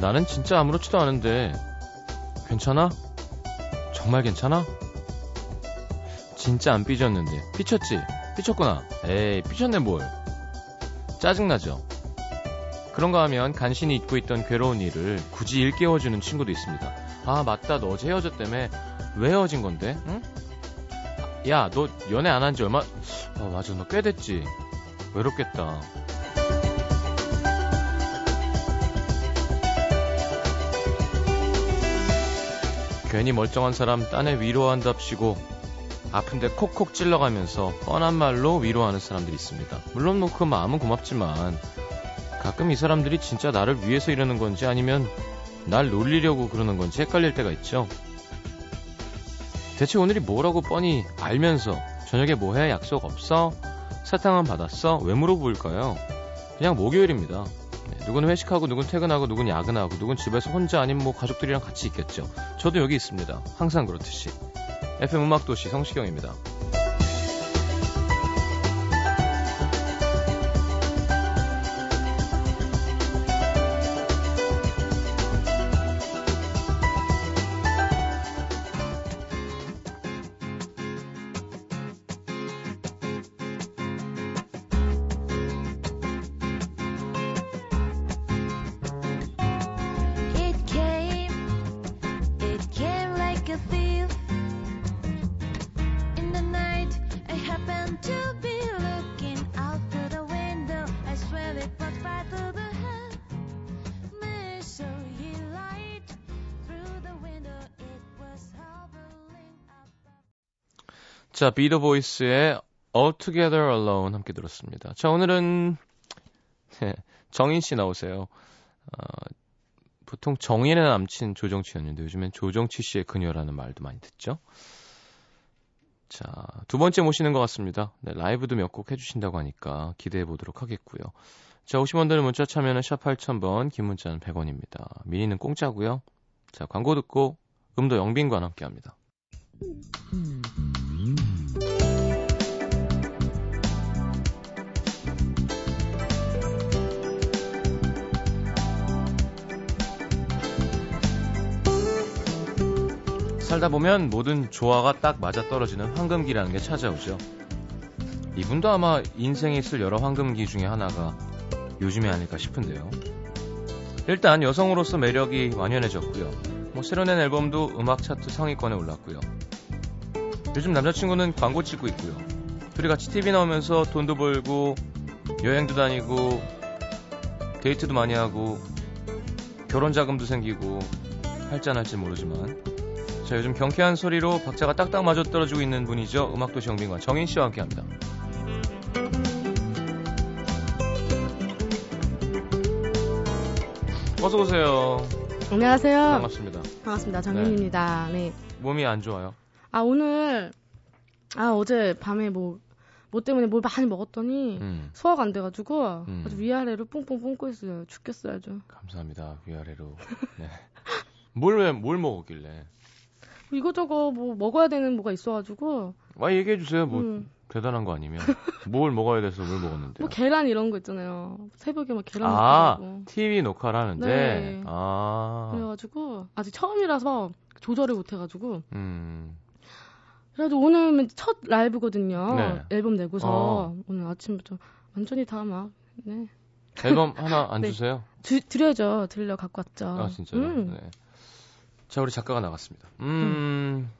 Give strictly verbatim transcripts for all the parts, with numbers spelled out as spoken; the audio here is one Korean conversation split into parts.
나는 진짜 아무렇지도 않은데 괜찮아? 정말 괜찮아? 진짜 안 삐졌는데. 삐쳤지? 삐쳤구나. 에이, 삐쳤네 뭘. 짜증나죠? 그런가 하면 간신히 잊고 있던 괴로운 일을 굳이 일깨워주는 친구도 있습니다. 아 맞다, 너 어제 헤어졌다며. 왜 헤어진 건데? 응? 야, 너 연애 안 한 지 얼마... 어, 맞아, 너 꽤 됐지. 외롭겠다. 괜히 멀쩡한 사람 딴에 위로한답시고 아픈데 콕콕 찔러가면서 뻔한 말로 위로하는 사람들이 있습니다. 물론 뭐 그 마음은 고맙지만 가끔 이 사람들이 진짜 나를 위해서 이러는 건지 아니면 날 놀리려고 그러는 건지 헷갈릴 때가 있죠. 대체 오늘이 뭐라고 뻔히 알면서 저녁에 뭐해? 약속 없어? 사탕은 받았어? 왜 물어볼까요? 그냥 목요일입니다. 누군 회식하고 누군 퇴근하고 누군 야근하고 누군 집에서 혼자 아니면 뭐 가족들이랑 같이 있겠죠. 저도 여기 있습니다. 항상 그렇듯이. 에프엠 음악도시 성시경입니다. 자, 비더 보이스의 All Together Alone 함께 들었습니다. 자, 오늘은 정인 씨 나오세요. 어, 보통 정인의 남친 조정치였는데 요즘엔 조정치 씨의 그녀라는 말도 많이 듣죠. 자, 두 번째 모시는 것 같습니다. 네, 라이브도 몇 곡 해주신다고 하니까 기대해 보도록 하겠고요. 자, 오십 원 드는 문자 참여는 샵 팔천 번, 긴 문자는 백 원입니다. 미니는 공짜고요. 자, 광고 듣고 음도 영빈과 함께합니다. 살다 보면 모든 조화가 딱 맞아떨어지는 황금기라는 게 찾아오죠. 이분도 아마 인생에 있을 여러 황금기 중에 하나가 요즘이 아닐까 싶은데요. 일단 여성으로서 매력이 완연해졌고요. 뭐 새로 낸 앨범도 음악 차트 상위권에 올랐고요. 요즘 남자친구는 광고 찍고 있고요. 둘이 같이 티비 나오면서 돈도 벌고 여행도 다니고 데이트도 많이 하고 결혼 자금도 생기고 할지 안 할지 모르지만 자, 요즘 경쾌한 소리로 박자가 딱딱 맞아 떨어지고 있는 분이죠. 음악도시 영빈관 정인 씨와 함께합니다. 어서 오세요. 안녕하세요. 반갑습니다. 반갑습니다. 정인입니다. 네. 네. 몸이 안 좋아요? 아, 오늘 아 어제 밤에 뭐 뭐 때문에 뭘 많이 먹었더니 음. 소화가 안 돼가지고 음. 아주 위아래로 뿡뿡 뿡고 있어요. 죽겠어요, 아주. 감사합니다. 위아래로. 네. 뭘 왜 뭘 먹었길래? 이거저거 뭐 먹어야 되는 뭐가 있어가지고. 와, 얘기해 주세요. 뭐 음. 대단한 거 아니면 뭘 먹어야 돼서 뭘 먹었는데? 뭐 계란 이런 거 있잖아요. 새벽에 막 계란. 아, 먹고 티비 녹화를 하는데. 네. 아. 그래가지고 아직 처음이라서 조절을 못 해가지고. 음. 그래도 오늘은 첫 라이브거든요. 네. 앨범 내고서 아. 오늘 아침부터 완전히 다 막. 네. 앨범 하나 안 네. 주세요? 주, 드려야죠. 드리려 갖고 왔죠. 아 진짜요? 음. 네. 자, 우리 작가가 나갔습니다. 음, 음.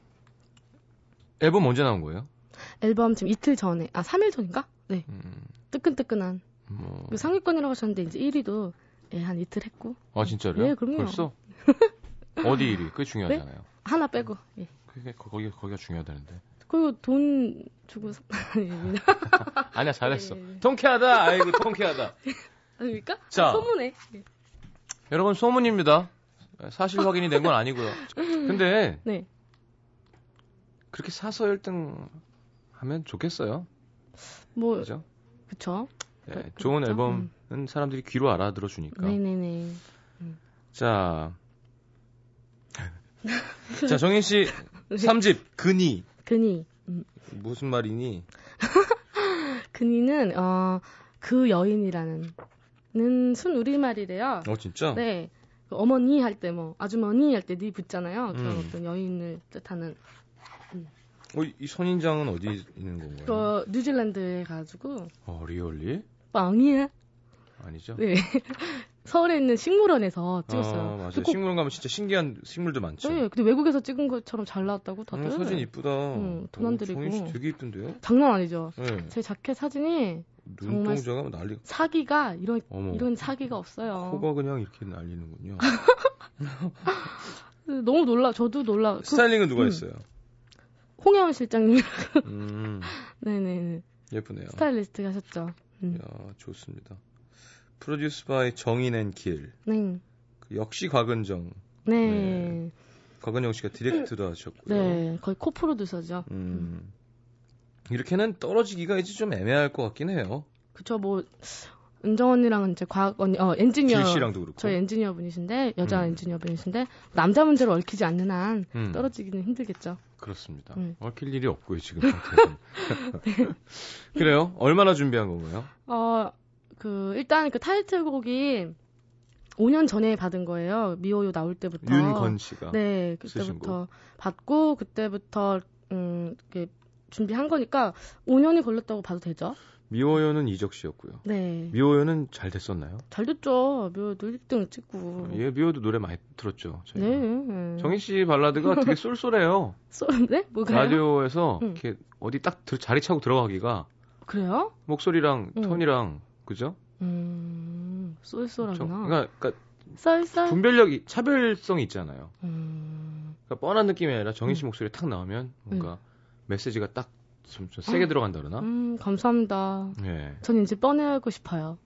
앨범 언제 나온 거예요? 앨범 지금 이틀 전에, 아, 삼 일 전인가? 네. 음. 뜨끈뜨끈한. 뭐... 상위권이라고 하셨는데, 이제 일 위도, 예, 한 이틀 했고. 아, 진짜로요? 예, 그럼요. 벌써? 어디 일 위? 그게 중요하잖아요. 네? 하나 빼고, 예. 그게, 거기, 거기가 중요하다는데. 그리고 돈 주고, 아니, 아니야, 잘했어. 예. 통쾌하다! 아이고, 통쾌하다. 아닙니까? 자. 소문에. 예. 여러분, 소문입니다. 사실 확인이 된 건 아니고요. 근데 네. 그렇게 사서 일 등 하면 좋겠어요. 뭐 그렇죠? 그렇죠. 네, 그, 좋은 그쵸? 앨범은 음. 사람들이 귀로 알아들어 주니까. 네네네. 음. 자, 자 정인 씨 삼 집 근이. 근이. 음. 무슨 말이니? 근이는 어, 그 여인이라는 는 순 우리말이래요. 어 진짜? 네. 어머니 할 때 뭐 아주머니 할 때 니 붙잖아요. 그런 음. 어떤 여인을 뜻하는. 음. 어, 이 선인장은 어디 있는 건가요? 저 뉴질랜드에 가지고. 어, 리얼리? 빵이야? 아니죠? 네. 서울에 있는 식물원에서 찍었어요. 아, 맞아요. 식물원 가면 진짜 신기한 식물도 많죠. 네, 근데 외국에서 찍은 것처럼 잘 나왔다고 다들. 어, 사진 이쁘다. 응, 돈 안 드리고. 정인 씨 되게 이쁜데요? 장난 아니죠. 네. 제 자켓 사진이 눈동자가 난리. 사기가 이런 어머, 이런 사기가 없어요. 코가 그냥 이렇게 날리는군요. 너무 놀라. 저도 놀라. 스타일링은 그, 누가 했어요? 음. 홍혜원 실장님. 음. 네네네. 예쁘네요. 스타일리스트 하셨죠. 음. 야, 좋습니다. 프로듀스 바이 정인 앤 길. 네. 그 역시 곽은정. 네. 네. 곽은정 씨가 디렉트도 하셨고요. 네. 거의 코프로듀서죠. 음. 이렇게는 떨어지기가 이제 좀 애매할 것 같긴 해요. 그쵸. 뭐 은정 언니랑 이제 곽 언니, 어 엔지니어. 길 씨랑도 그렇고. 저희 엔지니어 분이신데 여자 음. 엔지니어 분이신데 남자 문제로 얽히지 않는 한 음. 떨어지기는 힘들겠죠. 그렇습니다. 음. 얽힐 일이 없고요 지금. 네. 그래요? 얼마나 준비한 건가요? 어. 그 일단 그 타이틀곡이 오 년 전에 받은 거예요. 미호요 나올 때부터 윤건 씨가 네 그때부터 받고 그때부터 음, 이렇게 준비한 거니까 오 년이 걸렸다고 봐도 되죠. 미호요는 이적 씨였고요. 네. 미호요는 잘 됐었나요? 잘 됐죠. 미호요도 일 등 찍고. 예, 미호요도 노래 많이 들었죠. 저희가. 네. 정인 씨 발라드가 되게 쏠쏠해요. 쏠? 네? 뭐가요? 라디오에서 응. 이렇게 어디 딱 들, 자리 차고 들어가기가. 그래요? 목소리랑 응. 톤이랑. 그죠? 음, 쏠쏠하구나. 그러니까, 그러니까 쏠쏠. 분별력이 차별성이 있잖아요. 음. 그러니까 뻔한 느낌이 아니라 정인 씨 음. 목소리 탁 나오면 뭔가 음. 메시지가 딱 좀 세게 아. 들어간다 그러나? 음, 감사합니다. 네. 저는 이제 뻔해하고 싶어요.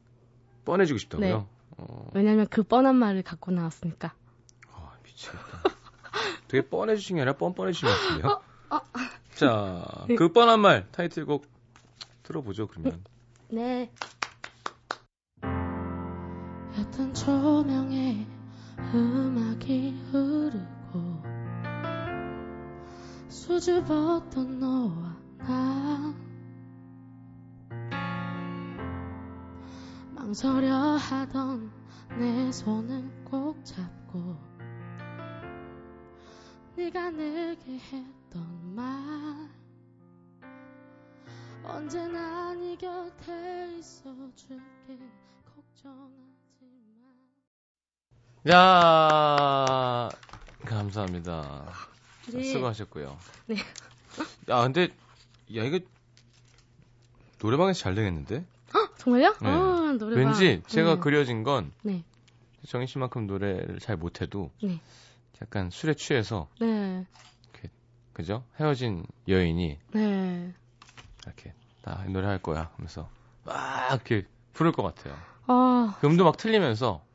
뻔해지고 싶다고요? 네. 어. 왜냐하면 그 뻔한 말을 갖고 나왔으니까. 아, 미치겠다. 되게 뻔해지신 게 아니라 뻔뻔해지신 것 같은데요? 어, 어. 자, 네. 그 뻔한 말 타이틀곡 들어보죠 그러면. 네. 옅은 조명에 음악이 흐르고 수줍었던 너와 나 망설여 하던 내 손을 꼭 잡고 네가 내게 했던 말 언제나 네 곁에 있어줄게 걱정 야, 감사합니다. 네. 수고하셨고요. 네. 아, 근데, 야, 이거, 노래방에서 잘 되겠는데? 헉, 정말요? 네. 아, 노래방. 왠지 제가 네. 그려진 건, 네. 정인 씨만큼 노래를 잘 못해도, 네. 약간 술에 취해서, 네. 이렇게, 그죠? 헤어진 여인이, 네. 이렇게, 나 노래할 거야 하면서, 막 이렇게 부를 것 같아요. 아. 그 음도 막 틀리면서,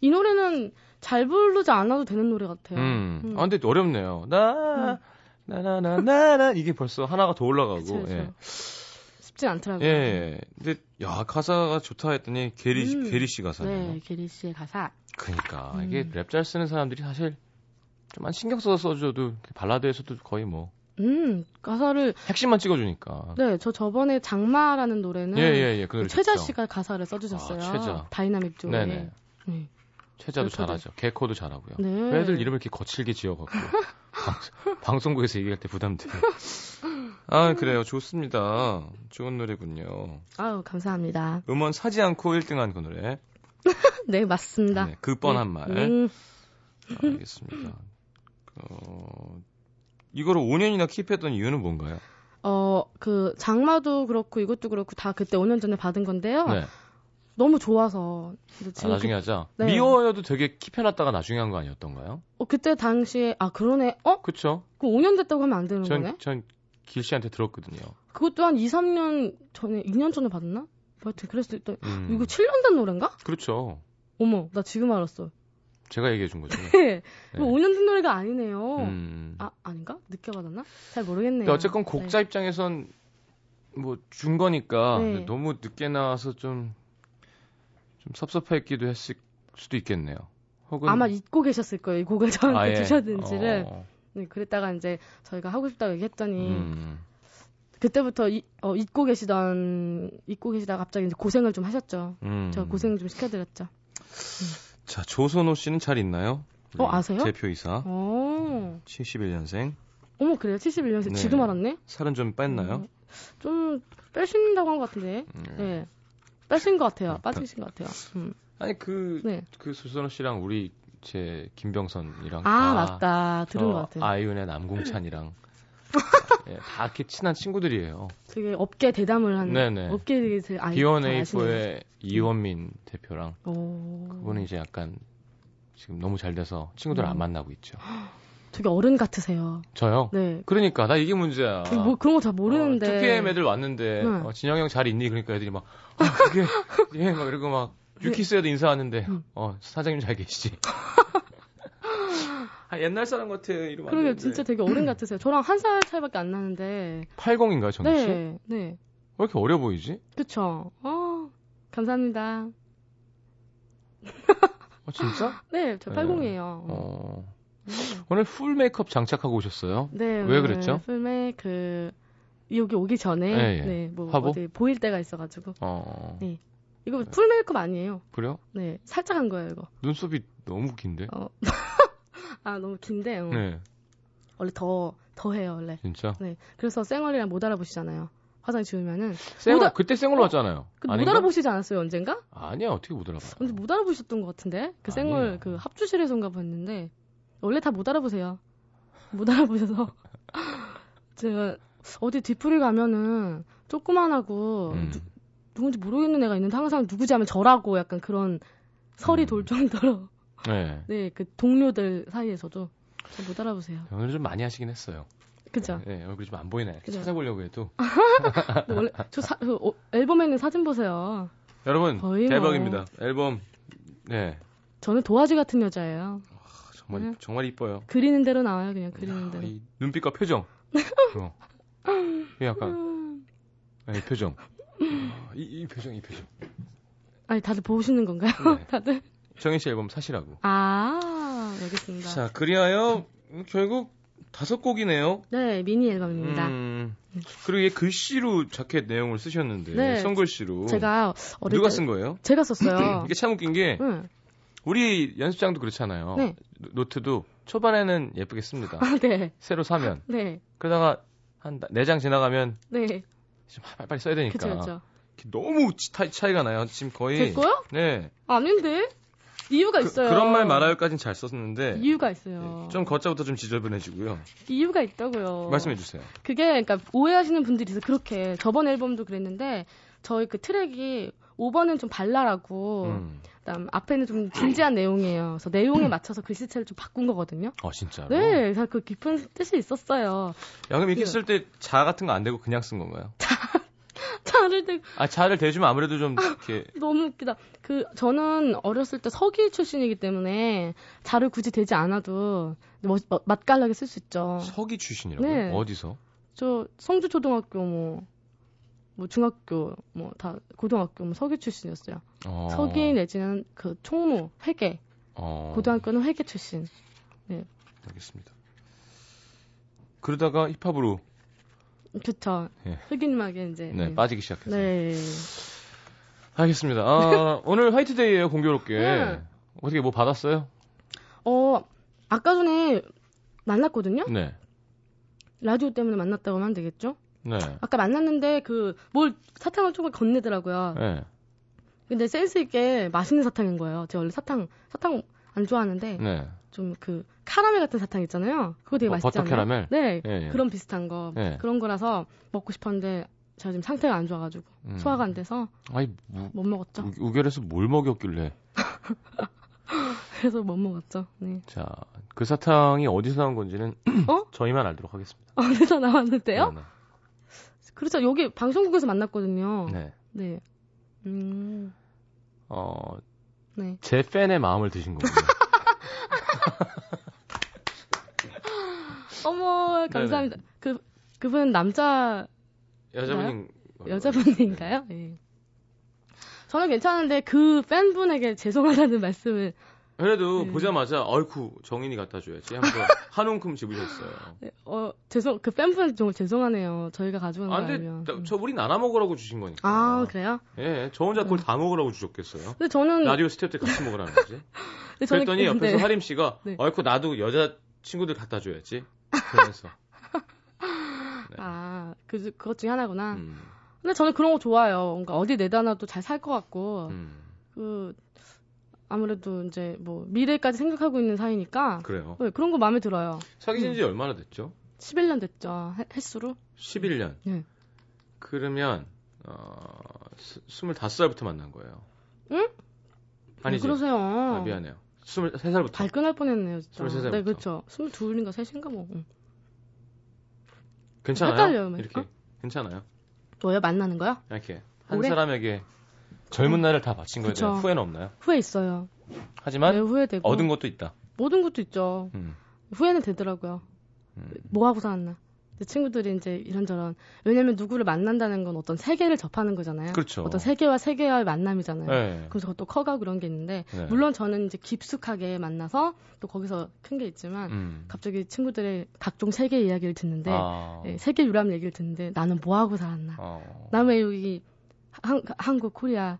이 노래는 잘 부르지 않아도 되는 노래 같아요. 음. 음. 아, 근데 어렵네요. 나, 음. 나나나나나. 이게 벌써 하나가 더 올라가고. 그쵸, 그쵸. 예. 쉽지 않더라고요. 예. 근데, 야, 가사가 좋다 했더니, 게리, 음. 게리 씨 가사네요. 네, 게리 씨의 가사. 그니까. 음. 이게 랩 잘 쓰는 사람들이 사실 좀 안 신경 써서 써줘도, 발라드에서도 거의 뭐. 음, 가사를. 핵심만 찍어주니까. 네, 저 저번에 장마라는 노래는. 예, 예, 예. 그 노래 최자 씨가 가사를 써주셨어요. 아, 최자. 다이나믹 쪽에. 네네. 네. 최자도 잘하죠. 개코도 잘하고요. 네. 그 애들 이름을 이렇게 거칠게 지어갖고 방, 방송국에서 얘기할 때 부담돼요. 아, 그래요. 좋습니다. 좋은 노래군요. 아우, 감사합니다. 음원 사지 않고 일 등한 그 노래. 네, 맞습니다. 네, 그 뻔한 네. 말. 음. 아, 알겠습니다. 어, 이걸 오 년이나 킵했던 이유는 뭔가요? 어, 그 장마도 그렇고 이것도 그렇고 다 그때 오 년 전에 받은 건데요. 네. 너무 좋아서. 지금 아, 나중에 그, 하자. 네. 미워요도 되게 킵해놨다가 나중에 한 거 아니었던가요? 어, 그때 당시에, 아, 그러네. 어? 그쵸. 그 오 년 됐다고 하면 안 되는 전, 거네? 전 길 씨한테 들었거든요. 그것도 한 이, 삼 년 전에, 이 년 전에 받았나? 하여튼, 그랬을 때, 음. 이거 칠 년 된 노래인가? 그렇죠. 어머, 나 지금 알았어. 제가 얘기해준 거죠. 네. 네. 오 년 된 노래가 아니네요. 음. 아, 아닌가? 늦게 받았나? 잘 모르겠네요. 어쨌건 곡자 네. 입장에선 뭐 준 거니까 네. 너무 늦게 나와서 좀 좀 섭섭했기도 했을 수도 있겠네요. 혹은 아마 잊고 계셨을 거예요. 이 곡을 저한테 아, 예. 주셨는지를. 어. 네, 그랬다가 이제 저희가 하고 싶다고 얘기했더니 음. 그때부터 이, 어, 잊고 계시던 잊고 계시다가 갑자기 이제 고생을 좀 하셨죠. 음. 제가 고생 좀 시켜드렸죠. 음. 자, 조선호 씨는 잘 있나요? 네, 어, 아세요? 대표이사. 오. 칠십일 년생. 어머, 그래요? 칠십일 년생. 네. 지금 알았네? 살은 좀 뺐나요? 음, 좀, 빼신다고 한 것 같은데. 네. 네. 빼신 것 같아요. 빠지신 것 같아요. 음. 아니, 그, 네. 그 조선호 씨랑 우리, 제, 김병선이랑. 아, 아 맞다. 들은 것 같아요. 아이유네 남궁찬이랑. 예, 다 이렇게 친한 친구들이에요. 되게 업계 대담을 하는. 네네. 업계 되게 제일 아이유. 비원에이포의 이원민 대표랑. 오. 그분은 이제 약간, 지금 너무 잘 돼서 친구들 음. 안 만나고 있죠. 되게 어른 같으세요. 저요? 네. 그러니까 나 이게 문제야. 뭐 그런 거 잘 모르는데. 어, 투피엠 애들 왔는데 네. 어, 진영 형 잘 있니? 그러니까 애들이 막 어, 그게 예 막 이러고 막 유키스에도 인사하는데 응. 어 사장님 잘 계시지. 아, 옛날 사람 같아 이름 안. 그러게 진짜 되게 어른 같으세요. 저랑 한 살 차이밖에 안 나는데. 팔십인가요, 정희 씨? 네. 네. 왜 이렇게 어려 보이지? 그쵸. 어 감사합니다. 어, 진짜? 네, 저 팔십이에요. 어. 네. 오늘 풀 메이크업 장착하고 오셨어요? 네. 왜 그랬죠? 풀 메이크 여기 오기 전에 네, 예. 네, 뭐 화보? 어디 보일 때가 있어가지고. 어. 네. 이거 네. 풀 메이크업 아니에요? 그래요? 네, 살짝 한 거예요 이거. 눈썹이 너무 긴데? 어. 아 너무 긴데. 어. 네. 원래 더 더 해요 원래. 진짜? 네. 그래서 쌩얼이랑 못 알아보시잖아요. 화장 지우면은 쌩얼, 아, 그때 쌩얼로 왔잖아요. 그, 못 알아보시지 않았어요 언젠가? 아니야 어떻게 못 알아봐요. 근데 못 알아보셨던 것 같은데 그 쌩얼 그 합주실에서인가 봤는데 원래 다 못 알아보세요. 못 알아보셔서 제가 어디 뒤풀이 가면은 조그만하고 음. 누, 누군지 모르겠는 애가 있는데 항상 누구지 하면 저라고 약간 그런 설이 음. 돌 정도로 네, 네, 그 동료들 사이에서도 잘 못 알아보세요. 오늘 좀 많이 하시긴 했어요. 그죠? 네, 얼굴이 좀 안 보이네. 이렇게 찾아보려고 해도. 원래 저 사, 그, 어, 앨범에 있는 사진 보세요. 여러분 대박입니다. 뭐. 앨범. 네. 저는 도화지 같은 여자예요. 아, 정말 그냥, 정말 이뻐요. 그리는 대로 나와요, 그냥 그리는 야, 대로. 이 눈빛과 표정. 어. 약간 네, 표정. 어, 이, 이 표정, 이 표정. 아니 다들 보시는 건가요? 네. 다들. 정인 씨 앨범 사시라고. 아, 알겠습니다. 자, 그리하여 결국. 다섯 곡이네요. 네, 미니 앨범입니다. 음, 그리고 얘 글씨로 자켓 내용을 쓰셨는데 네, 손글씨로. 제가 어릴 누가 때, 쓴 거예요? 제가 썼어요. 이게 참 웃긴 게 응. 우리 연습장도 그렇잖아요. 네. 노트도 초반에는 예쁘게 씁니다. 아, 네. 새로 사면. 네. 그러다가 한 네 장 지나가면 네. 좀 빨리빨리 써야 되니까. 그쵸, 그쵸. 너무 차, 차이가 나요. 지금 거의. 제 거요? 네. 아닌데. 이유가 그, 있어요. 그런 말 말할까진 잘 썼는데 이유가 있어요. 네, 좀 걷자부터 좀 지저분해지고요. 이유가 있다고요. 말씀해 주세요. 그게 그러니까 오해하시는 분들이 있어요. 그렇게 저번 앨범도 그랬는데 저희 그 트랙이 오 번은 좀 발랄하고 음. 그다음 앞에는 좀 진지한 내용이에요. 그래서 내용에 맞춰서 글씨체를 좀 바꾼 거거든요. 아 진짜요? 네, 그래서 그 깊은 뜻이 있었어요. 야, 그럼 이렇게 그, 쓸 때 자 같은 거 안 대고 그냥 쓴 건가요? 자를 대. 아 자를 대주면 아무래도 좀 이렇게. 아, 너무 웃기다. 그 저는 어렸을 때 서기 출신이기 때문에 자를 굳이 대지 않아도 멋, 멋, 맛깔나게 쓸 수 있죠. 서기 출신이라고요? 네. 어디서? 저 성주 초등학교 뭐, 뭐 중학교 뭐 다 고등학교 뭐 서기 출신이었어요. 어. 서기 내지는 그 총무 회계. 어. 고등학교는 회계 출신. 네. 알겠습니다. 그러다가 힙합으로. 그쵸. 예. 흑인 음악에 이제 네, 네. 빠지기 시작했어요. 네. 알겠습니다. 아, 오늘 화이트데이예요. 공교롭게 네. 어떻게 뭐 받았어요? 어 아까 전에 만났거든요. 네. 라디오 때문에 만났다고 하면 되겠죠? 네. 아까 만났는데 그 뭘 사탕을 조금 건네더라고요. 네. 근데 센스 있게 맛있는 사탕인 거예요. 제가 원래 사탕 사탕 안 좋아하는데 네. 좀 그 카라멜 같은 사탕 있잖아요. 그거 되게 어, 맛있지 않아요? 버터 카라멜? 네. 예, 예. 그런 비슷한 거. 예. 그런 거라서 먹고 싶었는데 제가 지금 상태가 안 좋아가지고 음. 소화가 안 돼서 아니, 뭐, 못 먹었죠. 우, 우결에서 뭘 먹였길래. 그래서 못 먹었죠. 네. 자, 그 사탕이 어디서 나온 건지는 어? 저희만 알도록 하겠습니다. 어디서 나왔는데요? 네, 네. 그렇죠. 여기 방송국에서 만났거든요. 네. 네. 음. 어, 네. 제 팬의 마음을 드신 거군요. 어머 감사합니다. 네네. 그 그분 남자 여자분인 여자분인가요? 예. 네. 저는 괜찮은데 그 팬분에게 죄송하다는 말씀을 그래도 네. 보자마자 아이쿠 정인이 갖다 줘야지 한번 한 움큼 집으셨어요. 네, 어 죄송 그 팬분들 정말 죄송하네요. 저희가 가져온 거면. 아 근데 저 우리 나눠 먹으라고 주신 거니까. 아 그래요? 예, 저 혼자 그걸 네. 다 먹으라고 주셨겠어요. 근데 저는 라디오 스태프들 같이 먹으라는 거지. 근데 저는 그랬더니 옆에서 근데... 하림 씨가 네. 아이쿠 나도 여자 친구들 갖다 줘야지. 그래서. 네. 아, 그 그것 중에 하나구나. 음. 근데 저는 그런 거 좋아요. 뭔가 어디 내다 놔도 잘 살 것 같고. 음. 그 아무래도 이제 뭐 미래까지 생각하고 있는 사이니까 그래요. 네, 그런 거 마음에 들어요. 사귀신 지 음. 얼마나 됐죠? 십일 년 됐죠. 해, 횟수로? 십일 년. 네. 그러면 어 스물다섯 살부터 만난 거예요. 응? 아니지. 그러세요. 아, 미안해요. 스물세 살부터. 발끈할 뻔했네요, 진짜. 스물세 살부터. 네, 그렇죠. 스물둘인가 셋인가 뭐. 응. 괜찮아요? 헷갈려요, 이렇게. 어? 괜찮아요? 뭐요? 만나는 거요? 이렇게 한 오래? 사람에게 젊은 날을 다 바친 거에 그쵸. 대한 후회는 없나요? 후회 있어요. 하지만 네, 후회되고. 얻은 것도 있다. 얻은 것도 있죠. 음. 후회는 되더라고요. 음. 뭐 하고 살았나? 내 친구들이 이제 이런저런 왜냐면 누구를 만난다는 건 어떤 세계를 접하는 거잖아요. 그렇죠. 어떤 세계와 세계와의 만남이잖아요. 네. 그래서 그것도 커가고 그런 게 있는데 네. 물론 저는 이제 깊숙하게 만나서 또 거기서 큰 게 있지만 음. 갑자기 친구들의 각종 세계 이야기를 듣는데 아. 네, 세계 유람 얘기를 듣는데 나는 뭐 하고 살았나? 아. 나는 왜 여기 한, 한국, 코리아,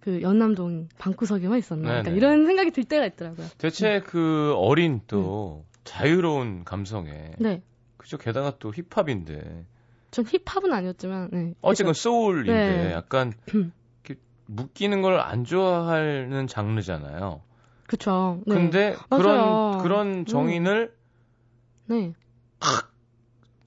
그 연남동 방구석에만 있었나? 그러니까 이런 생각이 들 때가 있더라고요. 대체 음. 그 어린 또 음. 자유로운 감성에 네. 그죠? 게다가 또 힙합인데. 전 힙합은 아니었지만. 네. 어쨌건 소울인데 네. 약간 이렇게 묶이는 걸 안 좋아하는 장르잖아요. 그렇죠. 네. 근데 맞아요. 그런 그런 정인을 음. 네. 탁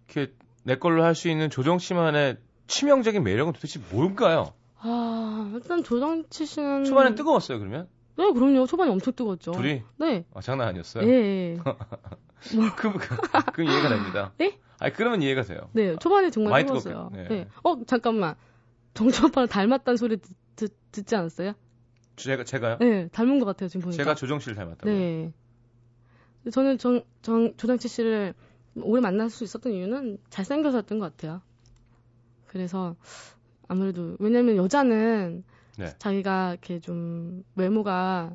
이렇게 내 걸로 할 수 있는 조정치만의 치명적인 매력은 도대체 뭘까요? 아 일단 조정치 씨는 초반엔 뜨거웠어요 그러면? 네 그럼요. 초반에 엄청 뜨거웠죠. 둘이? 네. 아 장난 아니었어요? 예. 예. 뭐. 그, 그, 그럼 이해가 됩니다. 네? 아 그러면 이해가 돼요. 네, 초반에 정말 많이 뜨거웠어요. 네. 네. 어 잠깐만, 정조 오빠랑 닮았다는 소리 듣, 듣, 듣지 않았어요? 제가 제가요? 네, 닮은 것 같아요 지금 보니까. 제가 조정치를 닮았다고요? 네. 저는 정, 정 조정치 씨를 오래 만날 수 있었던 이유는 잘생겨서였던 것 같아요. 그래서 아무래도 왜냐면 여자는 네. 자기가 이렇게 좀 외모가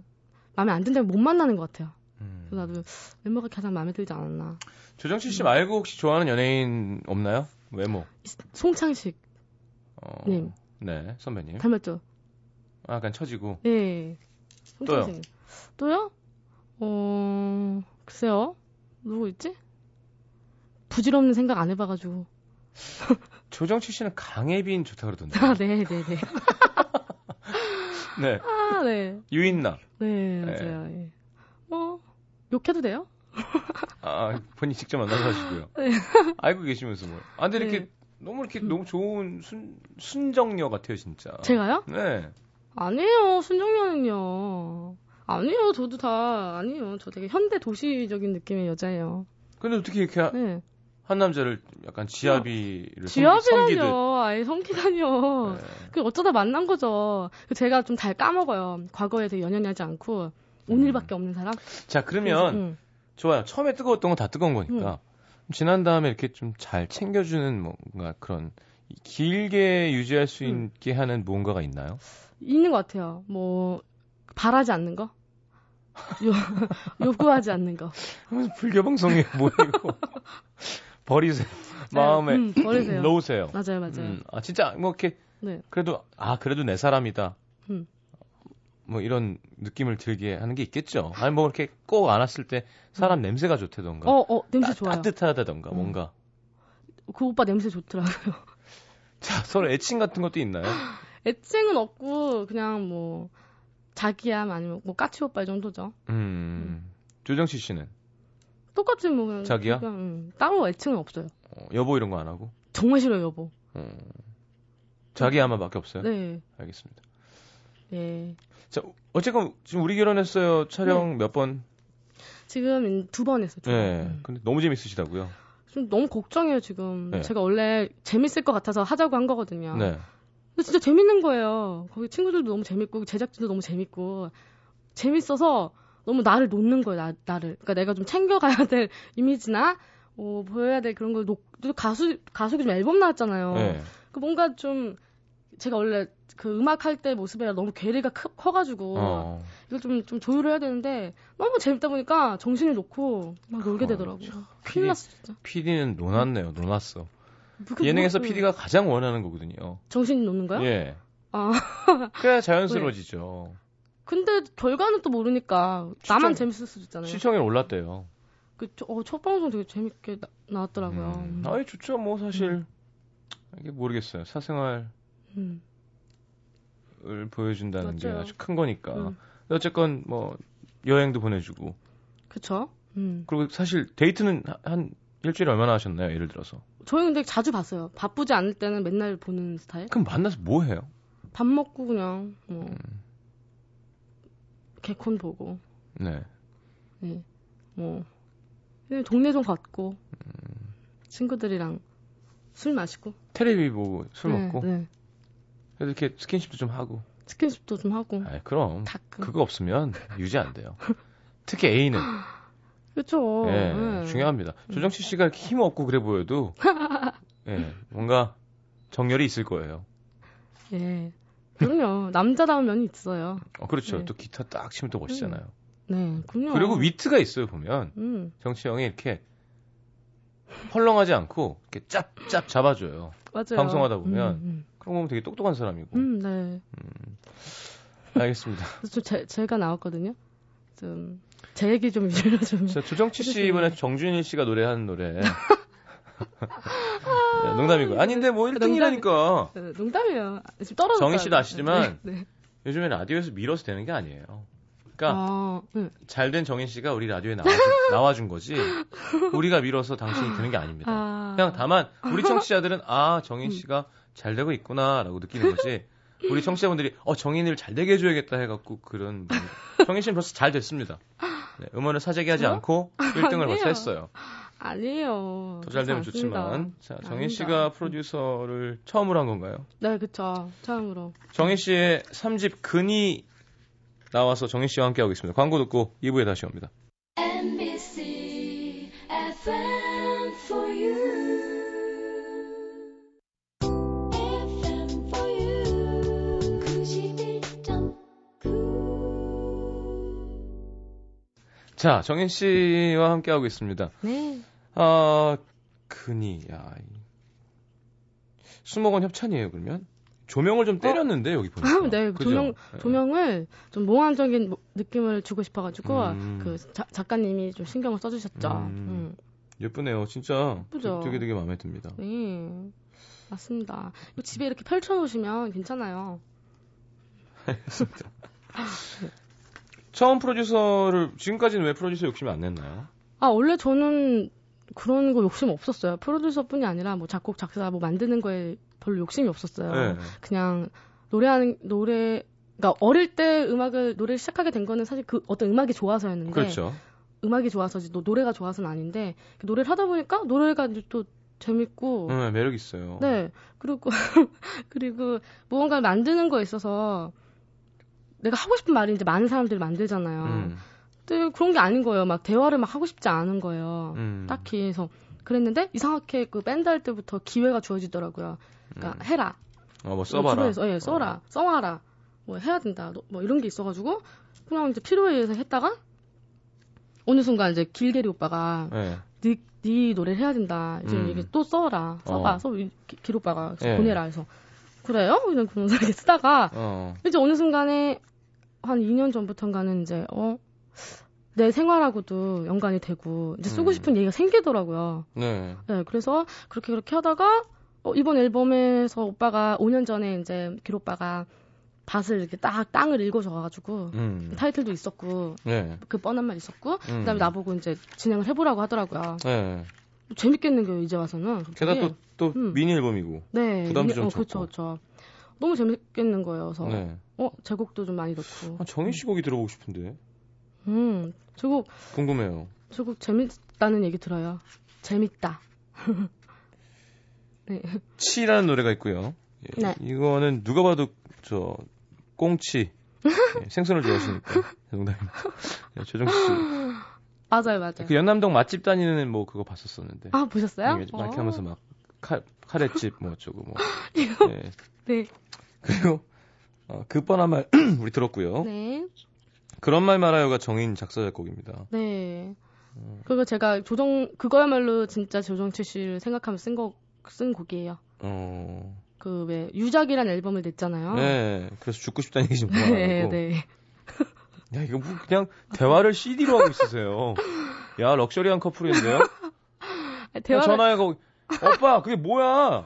마음에 안 든다면 못 만나는 것 같아요. 음. 나도 외모가 가장 마음에 들지 않았나. 조정치 씨 말고 혹시 좋아하는 연예인 없나요? 외모. 송창식. 어, 님. 네, 선배님. 닮았죠. 아, 약간 처지고. 네. 송창식. 또요? 또요? 어, 글쎄요. 누구 있지? 부질없는 생각 안 해봐가지고. 조정치 씨는 강해빈 좋다 그러던데. 아, 네, 네, 네. 네. 아, 네. 유인나. 네, 맞아요. 네. 네. 어. 욕해도 돼요? 아, 본인 직접 만나서 하시고요. 네. 알고 계시면서 뭐. 아, 근데 이렇게 네. 너무 이렇게 너무 좋은 순, 순정녀 같아요, 진짜. 제가요? 네. 아니에요, 순정녀는요. 아니에요, 저도 다 아니에요. 저 되게 현대 도시적인 느낌의 여자예요. 근데 어떻게 이렇게 하, 네. 한 남자를 약간 지압이를 지압이라뇨, 아예 섬기다뇨. 네. 그 어쩌다 만난 거죠. 제가 좀 잘 까먹어요. 과거에 되게 연연하지 않고. 오늘밖에 없는 사람? 자, 그러면, 그래서, 음. 좋아요. 처음에 뜨거웠던 건 다 뜨거운 거니까. 음. 지난 다음에 이렇게 좀 잘 챙겨주는 뭔가 그런, 길게 유지할 수 음. 있게 하는 뭔가가 있나요? 있는 것 같아요. 뭐, 바라지 않는 거? 요, 요구하지 않는 거. 불교방송이에요, 뭐 이거. 버리세요. 네, 마음에. 음, 버리세요. 놓으세요. 맞아요, 맞아요. 음, 아, 진짜, 뭐 이렇게. 네. 그래도, 아, 그래도 내 사람이다. 음. 뭐 이런 느낌을 들게 하는 게 있겠죠. 아니 뭐 이렇게 꼭 안았을 때 사람 냄새가 좋다던가. 어, 어, 냄새 따, 좋아요. 따뜻하다던가 음. 뭔가. 그 오빠 냄새 좋더라고요. 자, 서로 애칭 같은 것도 있나요? 애칭은 없고 그냥 뭐 자기야 아니면 뭐 까치 오빠 이 정도죠. 음. 음. 조정치 씨는? 똑같이 뭐 그냥 자기야? 그냥, 음. 따로 애칭은 없어요. 어, 여보 이런 거 안 하고? 정말 싫어요, 여보. 음. 자기야만밖에 없어요? 네. 알겠습니다. 네. 자, 어쨌건 지금 우리 결혼했어요 촬영 네. 몇 번? 지금 두 번 했어요. 두 번. 네. 근데 너무 재밌으시다고요? 좀 너무 걱정해요 지금. 네. 제가 원래 재밌을 것 같아서 하자고 한 거거든요. 네. 근데 진짜 재밌는 거예요. 거기 친구들도 너무 재밌고 제작진도 너무 재밌고 재밌어서 너무 나를 놓는 거예요. 나, 나를. 그러니까 내가 좀 챙겨가야 될 이미지나 어, 보여야 될 그런 걸 놓. 가수 가수 좀 앨범 나왔잖아요. 네. 그 뭔가 좀 제가 원래 그 음악 할 때 모습이랑 너무 괴리가 크, 커가지고 어. 이걸 좀, 좀 조율을 해야 되는데 너무 재밌다 보니까 정신을 놓고 막 놀게 되더라고요. 어, 피디, 큰일 났어 진짜. 피디는 논았네요. 논았어. 예능에서 뭐, 피디가 가장 원하는 거거든요. 정신이 놓는 거야? 예. 아. 그래야 자연스러워지죠. 네. 근데 결과는 또 모르니까 시청, 나만 재밌을 수도 있잖아요. 시청률 올랐대요. 그, 어, 첫 방송 되게 재밌게 나, 나왔더라고요. 음. 아이 좋죠 뭐 사실. 음. 이게 모르겠어요. 사생활을 음. 보여준다는 맞아요. 게 아주 큰 거니까. 음. 어쨌건 뭐 여행도 보내주고. 그렇죠. 음. 그리고 사실 데이트는 한 일주일에 얼마나 하셨나요? 예를 들어서. 저희 근데 자주 봤어요. 바쁘지 않을 때는 맨날 보는 스타일. 그럼 만나서 뭐 해요? 밥 먹고 그냥 뭐 음. 개콘 보고. 네. 네. 뭐 그냥 동네 좀 걷고 음. 친구들이랑. 술 마시고 텔레비 보고 술 네, 먹고 네. 그래서 이렇게 스킨십도 좀 하고 스킨십도 좀 하고 아 그럼 가끔. 그거 없으면 유지 안 돼요. 특히 A는 그렇죠. 네, 네. 중요합니다. 조정치 씨가 이렇게 힘 없고 그래 보여도 네, 뭔가 정열이 있을 거예요. 예, 네. 그럼요. 남자다운 면이 있어요. 어, 그렇죠. 네. 또 기타 딱 치면 또 멋있잖아요. 네, 그럼요. 그리고 위트가 있어요 보면 음. 정치 형이 이렇게 헐렁하지 않고 이렇게 짭짭 잡아줘요. 맞아요. 방송하다 보면 음, 음. 그런 거면 되게 똑똑한 사람이고. 음, 네. 음, 알겠습니다. 좀 제, 제가 나왔거든요. 좀 제 얘기 좀 일러 좀. 조정치 씨 이번에 정준일 씨가 노래하는 노래. 아, 농담이고. 아닌데 뭐 일 등이라니까. 농담, 농담이에요. 지금 떨어졌어요. 정희 씨도 아시지만 네, 네. 요즘에 라디오에서 밀어서 되는 게 아니에요. 그러니까 아, 응. 잘된 정인 씨가 우리 라디오에 나와준, 나와준 거지 우리가 밀어서 당신이 되는 게 아닙니다. 아, 그냥 다만 우리 청취자들은 아 정인 씨가 잘 되고 있구나라고 느끼는 거지 우리 청취자분들이 어 정인을 잘 되게 해줘야겠다 해갖고 그런 정인 씨는 벌써 잘 됐습니다. 네, 음원을 사재기하지 어? 않고 일 등을 벌써 했어요. 아니에요. 더 잘 되면 좋지만 자 정인 씨가 프로듀서를 처음으로 한 건가요? 네 그렇죠 처음으로. 정인 씨의 삼 집 근이 나와서 정인 씨와 함께하고 있습니다. 광고 듣고 이 부에 다시 옵니다. 엠비씨 에프엠 for you. 에프엠 for you. 구십일 점 구. 자, 정인 씨와 함께하고 있습니다. 네. 아, 근이 야. 수목원 협찬이에요, 그러면? 조명을 좀 때렸는데 어? 여기 보니까. 아, 네, 그죠? 조명 조명을 좀 몽환적인 느낌을 주고 싶어가지고 음. 그 자, 작가님이 좀 신경을 써주셨죠. 음. 음. 예쁘네요, 진짜. 예쁘죠? 되게 되게 마음에 듭니다. 네, 맞습니다. 집에 이렇게 펼쳐놓으시면 괜찮아요. 알겠습니다. 처음 프로듀서를 지금까지는 왜 프로듀서 욕심이 안 냈나요? 아, 원래 저는 그런 거 욕심 없었어요. 프로듀서뿐이 아니라 뭐 작곡, 작사, 뭐 만드는 거에 별로 욕심이 없었어요. 네. 그냥 노래하는 노래, 그러니까 어릴 때 음악을 노래를 시작하게 된 거는 사실 그 어떤 음악이 좋아서였는데, 그렇죠. 음악이 좋아서지 노래가 좋아서는 아닌데 노래를 하다 보니까 노래가 또 재밌고, 네, 매력 있어요. 네, 그리고 그리고 무언가를 만드는 거에 있어서 내가 하고 싶은 말이 이제 많은 사람들이 만들잖아요. 음. 근데 그런 게 아닌 거예요. 막 대화를 막 하고 싶지 않은 거예요. 음. 딱히 해서 그랬는데 이상하게 그 밴드 할 때부터 기회가 주어지더라고요. 그러니까 음. 해라. 어, 뭐 써봐라. 뭐 예, 써라. 어. 써와라. 뭐 해야 된다. 뭐 이런 게 있어가지고 그냥 이제 필요에 의해서 했다가 어느 순간 이제 길게리 오빠가 네, 네, 네 노래를 해야 된다. 이제 음. 이게 또 써라. 써봐. 어. 써, 길 오빠가 예. 보내라 해서 그래요? 그냥 그런 식으로 쓰다가 어. 이제 어느 순간에 한 이 년 전부터인가는 이제 어? 내 생활하고도 연관이 되고 이제 쓰고 싶은 음. 얘기가 생기더라고요. 네. 네. 그래서 그렇게 그렇게 하다가 어, 이번 앨범에서 오빠가 오 년 전에 이제 길 오빠가 밭을 이렇게 딱 땅을 읽어줘가지고 음. 타이틀도 있었고 네, 그 뻔한 말 있었고 음. 그다음에 나보고 이제 진행을 해보라고 하더라고요. 네. 재밌겠는 거예요 이제 와서는. 게다가 또 또 음. 미니 앨범이고. 네. 부담도 좀 적고. 그렇죠, 그렇죠. 너무 재밌겠는 거예요. 그래서 네, 어, 제 곡도 좀 많이 넣고. 아, 정인 씨 곡이 들어보고 싶은데. 음, 저 곡 궁금해요. 저 곡 재밌다는 얘기 들어요. 재밌다. 네. 치라는 노래가 있고요. 예, 네. 이거는 누가 봐도 저 꽁치 예, 생선을 좋아하시니까 농담입니다. 예, 조정치 씨. 맞아요, 맞아요. 그 연남동 맛집 다니는 뭐 그거 봤었었는데. 아 보셨어요? 예, 막 이렇게 하면서 막 칼, 카레집 뭐 어쩌고 뭐. 이거. 예. 네. 그리고 어, 그 뻔한 말 우리 들었고요. 네. 그런 말 말아요가 정인 작사 작곡입니다. 네. 어. 그리고 제가 조정 그거야말로 진짜 조정치 씨를 생각하면 쓴 곡 쓴 곡이에요. 어. 그 왜 유작이란 앨범을 냈잖아요. 네. 그래서 죽고 싶다는 얘기 좀 그만하고. 네, 네. 야, 이거 뭐 그냥 대화를 씨디로 하고 있으세요. 야, 럭셔리한 커플인데요. 대화 전화해서 오빠 그게 뭐야?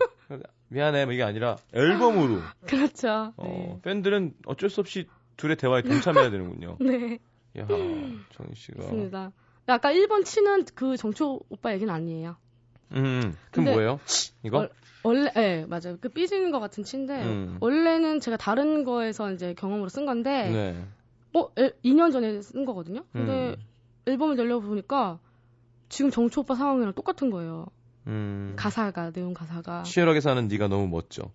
미안해, 뭐 이게 아니라 앨범으로. 그렇죠. 어, 네. 팬들은 어쩔 수 없이 둘의 대화에 동참해야 되는군요. 네. 야, 정희 씨가. 맞습니다. 아까 일 번 치는 그 정초 오빠 얘기는 아니에요. 음, 그럼 뭐예요? 이거? 월, 원래, 예, 네, 맞아요. 그 삐지는 것 같은 치인데, 음. 원래는 제가 다른 거에서 이제 경험으로 쓴 건데, 네. 어, 일, 이 년 전에 쓴 거거든요? 근데 음. 앨범을 내려고 보니까 지금 정초 오빠 상황이랑 똑같은 거예요. 음. 가사가, 내용 가사가. 치열하게 사는 네가 너무 멋져.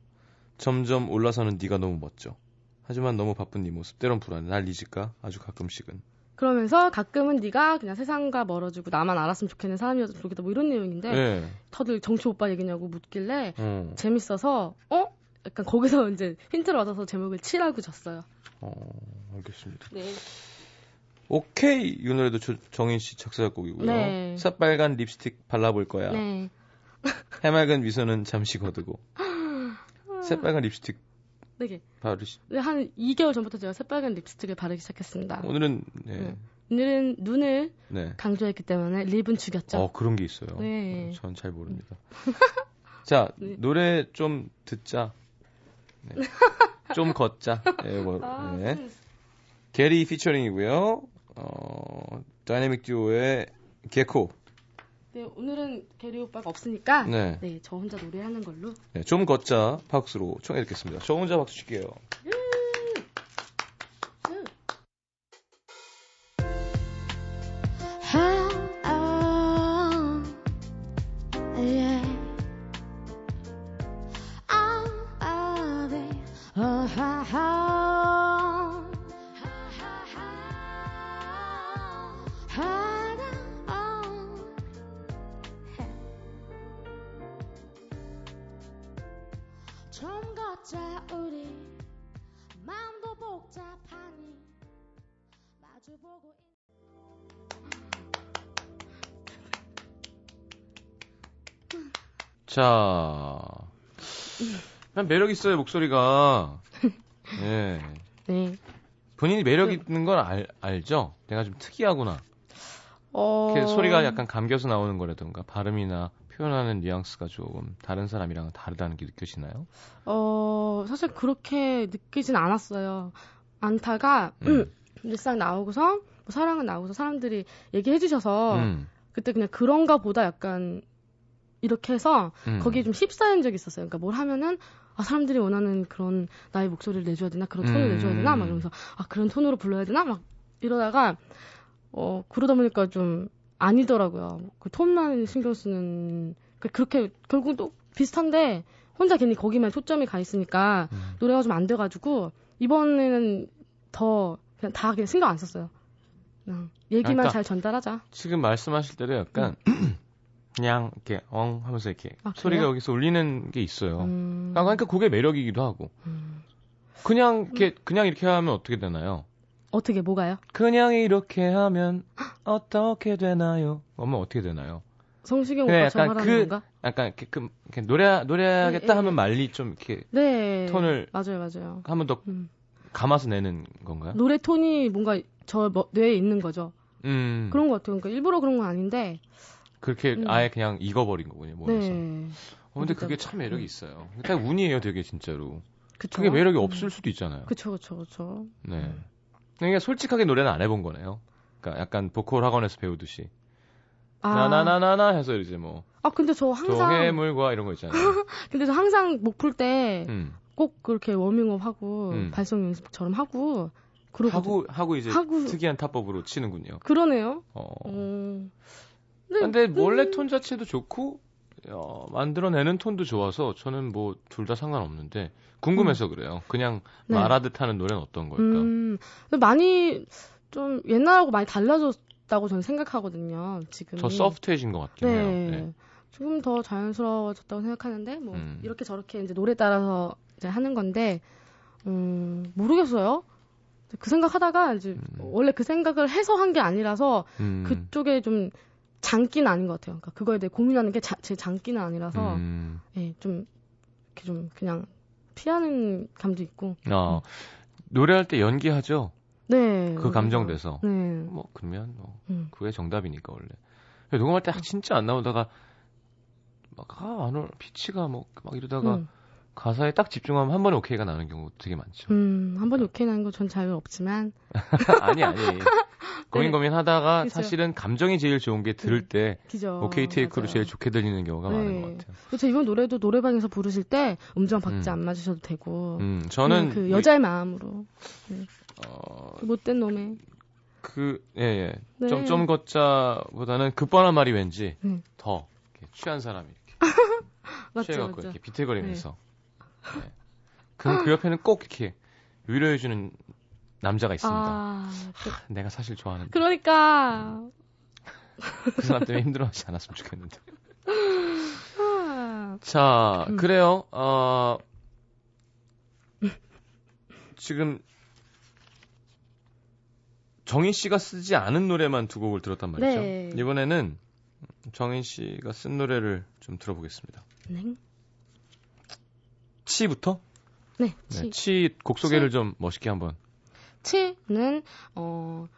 점점 올라서는 네가 너무 멋져. 하지만 너무 바쁜 네 모습, 때론 불안해. 날 잊을까? 아주 가끔씩은. 그러면서 가끔은 네가 그냥 세상과 멀어지고 나만 알았으면 좋겠는 사람이어서 좋겠다 뭐 이런 내용인데 네. 다들 정치 오빠 얘기냐고 묻길래 어. 재밌어서 어? 약간 거기서 이제 힌트를 얻어서 제목을 칠하고 졌어요. 어, 알겠습니다. 네. 오케이 이 노래도 저, 정인 씨 작사 작곡이고요. 네. 새빨간 립스틱 발라볼 거야. 네. 해맑은 미소는 잠시 거두고. 새빨간 립스틱. 네. 바르시. 한 이 개월 전부터 제가 새빨간 립스틱을 바르기 시작했습니다. 오늘은 네. 네. 오늘은 눈을 네. 강조했기 때문에 립은 죽였죠. 어 그런 게 있어요. 네. 전 잘 모릅니다. 자 네. 노래 좀 듣자. 네. 좀 걷자. 네, 뭐, 아, 네. 게리 피처링이고요. 어 다이내믹 듀오의 개코. 네 오늘은 게리 오빠가 없으니까 네. 네, 저 혼자 노래하는 걸로 네, 좀 걷자 박수로 청해 듣겠습니다. 저 혼자 박수 칠게요. 자, 난 매력 있어요 목소리가. 예. 네. 본인이 매력 있는 건 알, 알죠? 내가 좀 특이하구나. 어. 이렇게 소리가 약간 감겨서 나오는 거라든가 발음이나 표현하는 뉘앙스가 조금 다른 사람이랑 다르다는 게 느껴지나요? 어, 사실 그렇게 느끼진 않았어요. 안타가 음. 일상 나오고서 뭐 사랑은 나오고서 사람들이 얘기해주셔서 음. 그때 그냥 그런가 보다 약간. 이렇게 해서 음. 거기에 좀 휩싸인 적이 있었어요. 그러니까 뭘 하면은 아 사람들이 원하는 그런 나의 목소리를 내줘야 되나 그런 톤을 음. 내줘야 되나 막 이러면서 아 그런 톤으로 불러야 되나 막 이러다가 어 그러다 보니까 좀 아니더라고요. 그 톤만 신경 쓰는 그러니까 그렇게 결국 또 비슷한데 혼자 괜히 거기만 초점이 가 있으니까 음. 노래가 좀 안 돼가지고 이번에는 더 그냥 다 그냥 신경 안 썼어요. 그냥 얘기만 그러니까 잘 전달하자. 지금 말씀하실 때도 약간 음. 그냥 이렇게 엉 하면서 이렇게 아, 소리가 여기서 울리는 게 있어요. 음... 그러니까 그게 매력이기도 하고. 음... 그냥 이렇게 그냥 이렇게 하면 어떻게 되나요? 어떻게 뭐가요? 그냥 이렇게 하면 어떻게 되나요? 그러면 어떻게 되나요? 성시경 오빠 저 말하는 그, 건가? 약간 그, 그, 그 노래 노래하겠다 네, 하면 네. 말리 좀 이렇게 네. 톤을 맞아요, 맞아요. 한 번 더 음. 감아서 내는 건가요? 노래 톤이 뭔가 저 뇌에 있는 거죠. 음. 그런 것 같아요. 그러니까 일부러 그런 건 아닌데. 그렇게 음. 아예 그냥 익어버린 거군요. 몸에서. 네. 어, 근데 그게 참 매력이 있어요. 딱 운이에요, 되게 진짜로. 그쵸? 그게 매력이 없을 수도 있잖아요. 그렇죠, 그렇죠, 그렇죠. 네. 그러니까 솔직하게 노래는 안 해본 거네요. 그러니까 약간 보컬 학원에서 배우듯이 아. 나나나나나 해서 이제 뭐. 아 근데 저 항상 동해물과 이런 거 있잖아요. 근데 저 항상 목 풀 때 꼭 음. 그렇게 워밍업 하고 음. 발성 연습처럼 하고. 하고 하고 이제 하고. 특이한 타법으로 치는군요. 그러네요. 어. 음. 네, 근데 음. 원래 톤 자체도 좋고 어, 만들어내는 톤도 좋아서 저는 뭐 둘 다 상관없는데 궁금해서 음. 그래요. 그냥 네. 말하듯 하는 노래는 어떤 걸까? 음, 많이 좀 옛날하고 많이 달라졌다고 저는 생각하거든요. 지금 더 소프트해진 것 같긴 네. 해요. 네. 조금 더 자연스러워졌다고 생각하는데 뭐 음. 이렇게 저렇게 이제 노래 따라서 이제 하는 건데 음, 모르겠어요. 그 생각하다가 이제 음. 원래 그 생각을 해서 한 게 아니라서 음. 그쪽에 좀 장기는 아닌 것 같아요. 그러니까 그거에 대해 고민하는 게 제 장기는 아니라서 음. 예, 좀 이렇게 좀 그냥 피하는 감도 있고. 아, 노래할 때 연기하죠. 네. 그 감정돼서. 네. 뭐 그러면 뭐 음. 그게 정답이니까 원래. 녹음할 때 진짜 안 나오다가 막 아, 안 올 피치가 뭐 막 이러다가. 음. 가사에 딱 집중하면 한 번에 오케이가 나는 경우 되게 많죠. 음, 한 번에 오케이 나는 건 전 자유 없지만. 아니, 아니. 고민 네. 고민 하다가 그쵸. 사실은 감정이 제일 좋은 게 들을 때 그죠. 오케이 테이크로 맞아요. 제일 좋게 들리는 경우가 네. 많은 것 같아요. 그렇죠. 이번 노래도 노래방에서 부르실 때 음정 박자 음. 안 맞으셔도 되고. 음, 저는. 그 여자의 마음으로. 네. 어... 그 못된 놈의. 그, 예, 예. 네. 점, 점 걷자보다는 그 뻔한 말이 왠지 음. 더 취한 사람이 이렇게. 맞죠, 취해갖고 맞죠. 이렇게 비틀거리면서. 네. 네. 그럼 그 옆에는 꼭 이렇게 위로해주는 남자가 있습니다. 아, 그... 하, 내가 사실 좋아하는데. 그러니까. 음. 그 사람 때문에 힘들어하지 않았으면 좋겠는데. 자, 음. 그래요. 어, 지금 정인 씨가 쓰지 않은 노래만 두 곡을 들었단 말이죠. 네. 이번에는 정인 씨가 쓴 노래를 좀 들어보겠습니다. 네. 치부터? 네. 치. 네, 치 곡 소개를 치. 좀 멋있게 한번. 치는 어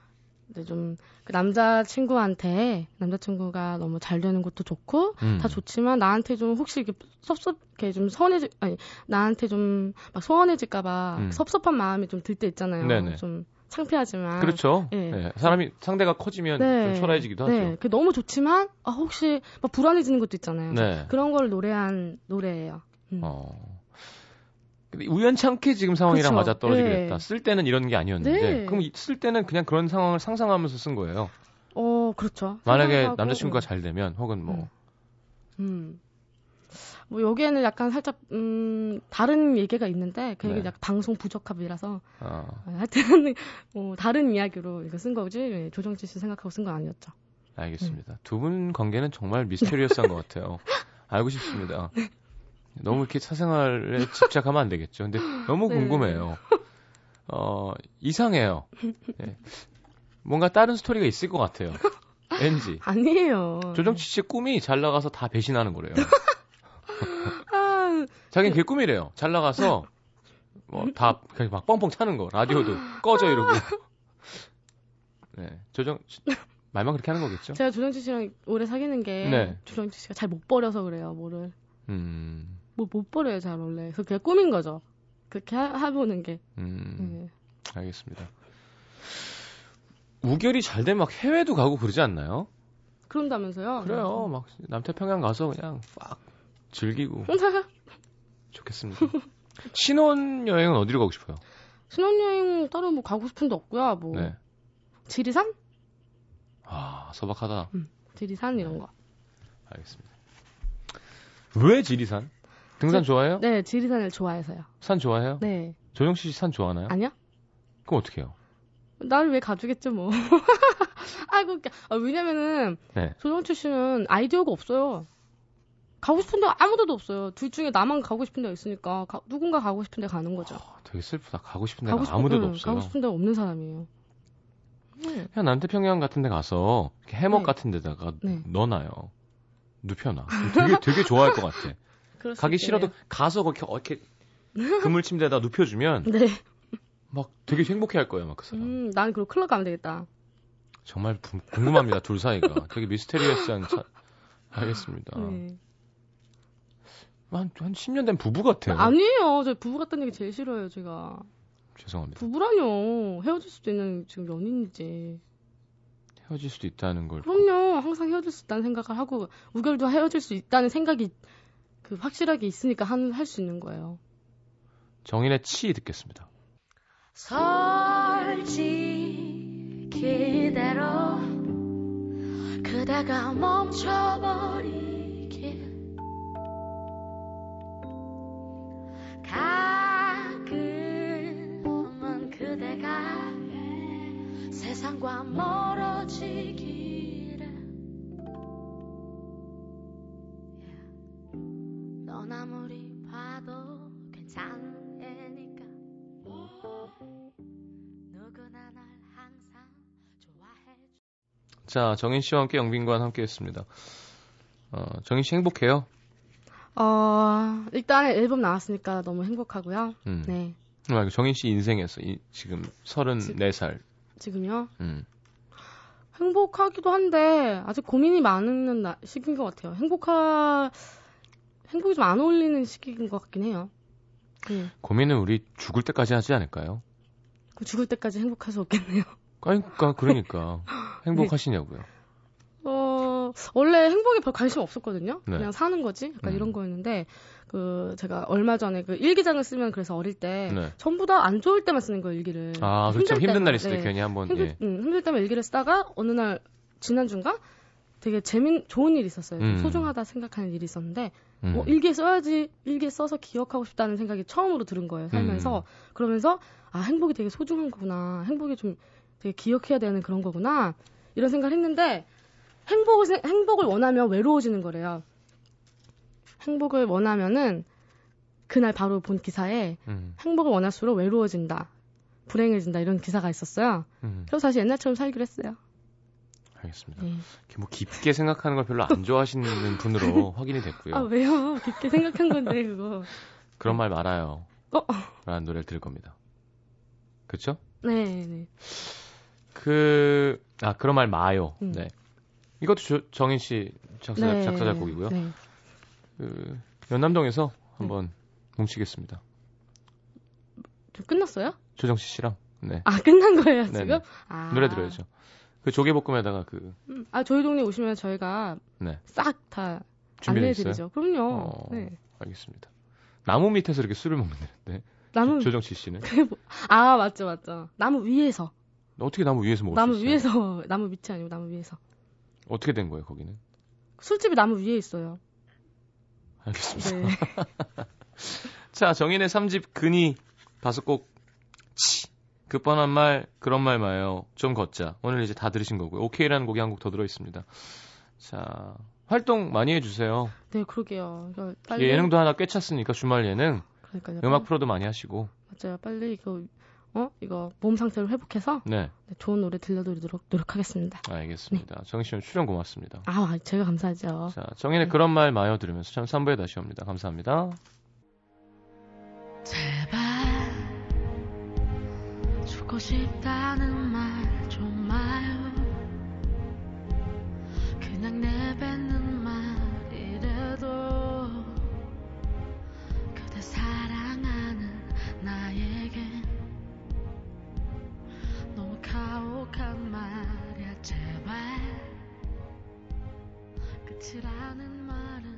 이제 좀 그 남자 친구한테 남자 친구가 너무 잘 되는 것도 좋고 음. 다 좋지만 나한테 좀 혹시 이렇게 섭섭하게 좀 서운해질 아니 나한테 좀 막 서운해질까봐 음. 섭섭한 마음이 좀 들 때 있잖아요. 네네. 좀 창피하지만. 그렇죠. 예. 네. 사람이 상대가 커지면 네. 좀 초라해지기도 네. 하죠. 네. 너무 좋지만 아 혹시 막 불안해지는 것도 있잖아요. 네. 그런 걸 노래한 노래예요. 음. 어. 우연찮게 지금 상황이랑 맞아 떨어지게 됐다. 네. 쓸 때는 이런 게 아니었는데 네. 그럼 쓸 때는 그냥 그런 상황을 상상하면서 쓴 거예요. 어, 그렇죠. 만약에 남자친구가 음. 잘 되면 혹은 뭐, 음, 뭐 여기에는 약간 살짝 음 다른 얘기가 있는데 그 얘기는 네. 약간 방송 부적합이라서 어. 하여튼 뭐 다른 이야기로 이거 쓴 거지 조정치 씨 생각하고 쓴 건 아니었죠. 알겠습니다. 네. 두 분 관계는 정말 미스테리어스한 것 같아요. 알고 싶습니다. 너무 이렇게 사생활에 집착하면 안 되겠죠. 근데 너무 네. 궁금해요. 어, 이상해요. 네. 뭔가 다른 스토리가 있을 것 같아요. 왠지. 아니에요. 조정치 씨 꿈이 잘 나가서 다 배신하는 거래요. 아, 자기는 그게 꿈이래요. 잘 나가서 뭐 다 그냥 막 뻥뻥 차는 거. 라디오도 꺼져 이러고. 네. 조정 말만 그렇게 하는 거겠죠. 제가 조정치 씨랑 오래 사귀는 게 네. 조정치 씨가 잘 못 버려서 그래요. 뭐를. 음. 뭐 못 버려요 잘 원래. 그래서 그게 꿈인 거죠. 그렇게 하, 해보는 게. 음. 네. 알겠습니다. 우결이 잘 되면 막 해외도 가고 그러지 않나요? 그런다면서요? 그래요. 네. 막 남태평양 가서 그냥 막 즐기고. 좋겠습니다. 신혼여행은 어디로 가고 싶어요? 신혼여행 따로 뭐 가고 싶은 데 없고요. 뭐 네. 지리산? 아 소박하다. 음, 지리산 이런 네. 거. 알겠습니다. 왜 지리산? 등산 지, 좋아해요? 네, 지리산을 좋아해서요. 산 좋아해요? 네. 조정치 씨 산 좋아하나요? 아니요. 그럼 어떻게 해요? 나를 왜 가주겠죠, 뭐. 아이고, 아, 왜냐면은, 네. 조정치 씨는 아이디어가 없어요. 가고 싶은 데가 아무 데도 없어요. 둘 중에 나만 가고 싶은 데가 있으니까, 가, 누군가 가고 싶은 데 가는 거죠. 어, 되게 슬프다. 가고 싶은 데가 가고 싶은, 아무 데도 응, 없어요. 가고 싶은 데가 없는 사람이에요. 네. 그냥 남태평양 같은 데 가서, 이렇게 해먹 네. 같은 데다가 네. 넣어놔요. 눕혀놔. 되게, 되게 좋아할 것 같아. 가기 싫어도 가서 그렇게, 이렇게 그물침대에다 눕혀주면 네. 막 되게 행복해할 거예요, 막 그 사람. 음, 난 그럼 클럽 가면 되겠다. 정말 부, 궁금합니다, 둘 사이가. 되게 미스테리어스한 차. 알겠습니다. 네. 한, 한 십 년 된 부부 같아요. 아니에요, 저 부부 같다는 얘기 제일 싫어요, 제가. 죄송합니다. 부부라뇨. 헤어질 수도 있는 지금 연인이지. 헤어질 수도 있다는 걸. 그럼요. 항상 헤어질 수 있다는 생각을 하고 우결도 헤어질 수 있다는 생각이 그 확실하게 있으니까 한 할 수 있는 거예요. 정인의 치 듣겠습니다. 솔직히 그대로 그대가 멈춰버리길 가끔은 그대가 세상과 멀어지기를 넌 아무리 봐도 괜찮으니까 자, 정인 씨와 함께 영빈관 함께했습니다. 어, 정인 씨 행복해요? 어, 일단 앨범 나왔으니까 너무 행복하고요. 음. 네. 아, 정인 씨 인생에서 이, 지금 서른네 살. 지금요? 음. 행복하기도 한데 아직 고민이 많은 나, 시기인 것 같아요. 행복하 행복이 좀 안 어울리는 시기인 것 같긴 해요. 네. 고민은 우리 죽을 때까지 하지 않을까요? 그 죽을 때까지 행복할 수 없겠네요. 그러니까 그러니까 행복하시냐고요. 어, 원래 행복에 별 관심 없었거든요. 네. 그냥 사는 거지. 약간 음. 이런 거였는데 그 제가 얼마 전에 그 일기장을 쓰면 그래서 어릴 때 네. 전부 다 안 좋을 때만 쓰는 거예요, 일기를. 아, 그렇죠. 힘든 때만. 날이 있을 때 네. 괜히 한번 힘들, 예. 음, 힘들 때만 일기를 쓰다가 어느 날 지난주인가 되게 재밌 좋은 일이 있었어요. 음. 소중하다 생각하는 일이 있었는데 음. 어, 일기에 써야지, 일기에 써서 기억하고 싶다는 생각이 처음으로 들은 거예요, 살면서. 음. 그러면서 아, 행복이 되게 소중한 거구나. 행복이 좀 되게 기억해야 되는 그런 거구나. 이런 생각을 했는데 행복을, 행복을 원하면 외로워지는 거래요. 행복을 원하면은 그날 바로 본 기사에 음. 행복을 원할수록 외로워진다, 불행해진다 이런 기사가 있었어요. 음. 그래서 다시 옛날처럼 살기로 했어요. 알겠습니다. 네. 뭐 깊게 생각하는 걸 별로 안 좋아하시는 분으로 확인이 됐고요. 아, 왜요? 깊게 생각한 건데 그거. 그런 말 말아요. 어? 라는 노래를 들을 겁니다. 그렇죠? 네. 네. 그 아 그런 말 마요. 음. 네. 이것도 조, 정인 씨 작사 네, 작사 작곡이고요. 네. 그 연남동에서 한번 네. 뭉치겠습니다. 좀 끝났어요? 조정치 씨랑. 네. 아 끝난 거예요 지금? 네네. 아. 노래 들어야죠. 그 조개볶음에다가 그. 음, 아 저희 동네 오시면 저희가 네. 싹 다 안내해드리죠. 그럼요. 어, 네. 알겠습니다. 나무 밑에서 이렇게 술을 먹는데. 나무. 조, 조정치 씨는? 뭐, 아 맞죠 맞죠. 나무 위에서. 어떻게 나무 위에서 먹을 나무 수 있어요? 나무 위에서 나무 밑이 아니고 나무 위에서. 어떻게 된 거예요 거기는? 술집이 나무 위에 있어요. 알겠습니다. 네. 자, 정인의 삼 집 근이 다섯 곡. 치. 그 뻔한 말, 그런 말 마요. 좀 걷자. 오늘 이제 다 들으신 거고요. 오케이라는 곡이 한 곡 더 들어 있습니다. 자, 활동 많이 해주세요. 네, 그러게요. 빨리... 예능도 하나 꿰찼으니까 주말 예능. 그러니까요. 음악 프로도 많이 하시고. 맞아요. 빨리 이거 어 이거 몸 상태를 회복해서 네. 좋은 노래 들려드리도록 노력하겠습니다. 알겠습니다. 네. 정인 씨 출연 고맙습니다. 아, 제가 감사하죠. 자, 정인의 네. 그런 말 마요 들으면서 참 삼 부에 다시 옵니다. 감사합니다. 제발 죽고 싶다는 말 좀 마요. 그냥 내뱉는 말이라도 그대 사랑하는 나에게 너무 가혹한 말야. 제발 끝이라는 말은